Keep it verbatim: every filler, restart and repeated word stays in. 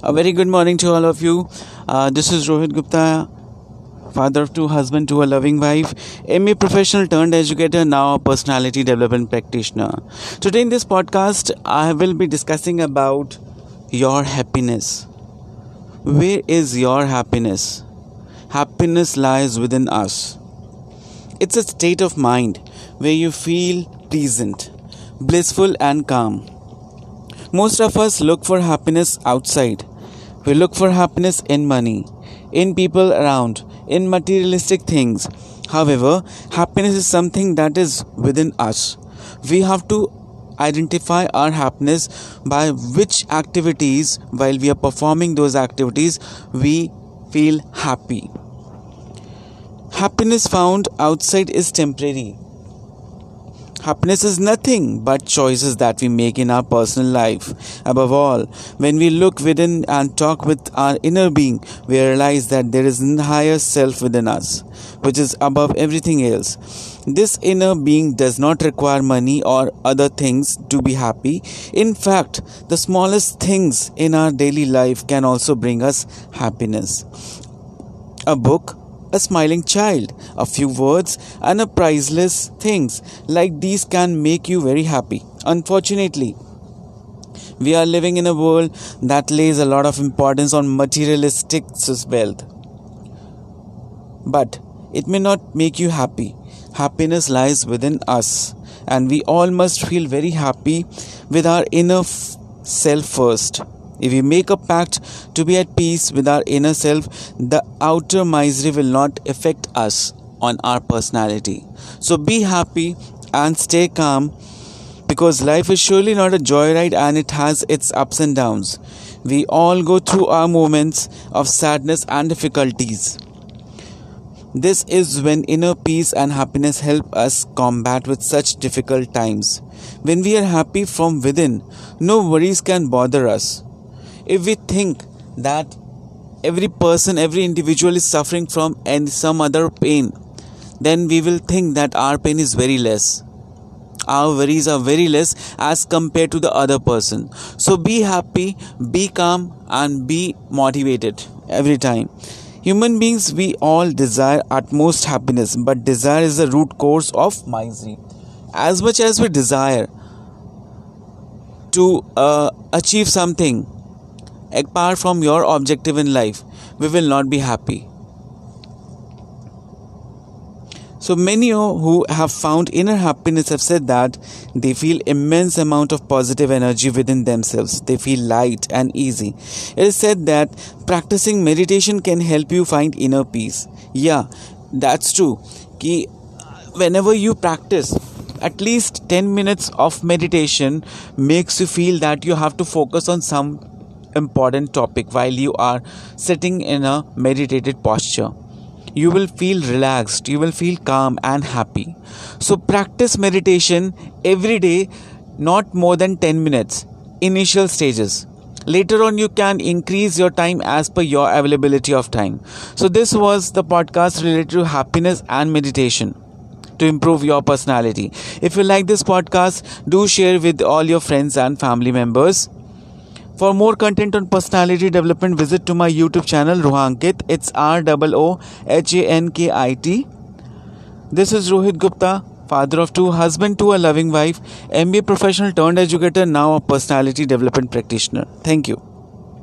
A very good morning to all of you. Uh, this is Rohit Gupta, father of two, husband to a loving wife, M A professional turned educator, now a personality development practitioner. Today in this podcast, I will be discussing about your happiness. Where is your happiness? Happiness lies within us. It's a state of mind where you feel pleasant, blissful and calm. Most of us look for happiness outside. We look for happiness in money, in people around, in materialistic things. However, happiness is something that is within us. We have to identify our happiness by which activities, while we are performing those activities, we feel happy. Happiness found outside is temporary. Happiness is nothing but choices that we make in our personal life. Above all, when we look within and talk with our inner being, we realize that there is a higher self within us, which is above everything else. This inner being does not require money or other things to be happy. In fact, the smallest things in our daily life can also bring us happiness. A book, a smiling child, a few words and a priceless things like these can make you very happy. Unfortunately, we are living in a world that lays a lot of importance on materialistic wealth. But it may not make you happy. Happiness lies within us, and we all must feel very happy with our inner self first. If we make a pact to be at peace with our inner self, the outer misery will not affect us on our personality. So be happy and stay calm, because life is surely not a joyride and it has its ups and downs. We all go through our moments of sadness and difficulties. This is when inner peace and happiness help us combat with such difficult times. When we are happy from within, no worries can bother us. If we think that every person, every individual is suffering from and some other pain, then we will think that our pain is very less. Our worries are very less as compared to the other person. So be happy, be calm and be motivated every time. Human beings, we all desire utmost happiness, but desire is the root cause of misery. As much as we desire to uh, achieve something, apart from your objective in life, we will not be happy. So many who have found inner happiness have said that they feel immense amount of positive energy within themselves. They feel light and easy. It is said that practicing meditation can help you find inner peace. Yeah, that's true. Ki whenever you practice, at least ten minutes of meditation makes you feel that you have to focus on some important topic while you are sitting in a meditated posture. You will feel relaxed, you will feel calm and happy. So practice meditation every day, not more than ten minutes, initial stages. Later on you can increase your time as per your availability of time. So this was the podcast related to happiness and meditation to improve your personality. If you like this podcast, do share with all your friends and family members. For more content on personality development, visit to my YouTube channel Rohankit. It's R O O H A N K I T. This is Rohit Gupta, father of two, husband to a loving wife, M B A professional turned educator, now a personality development practitioner. Thank you.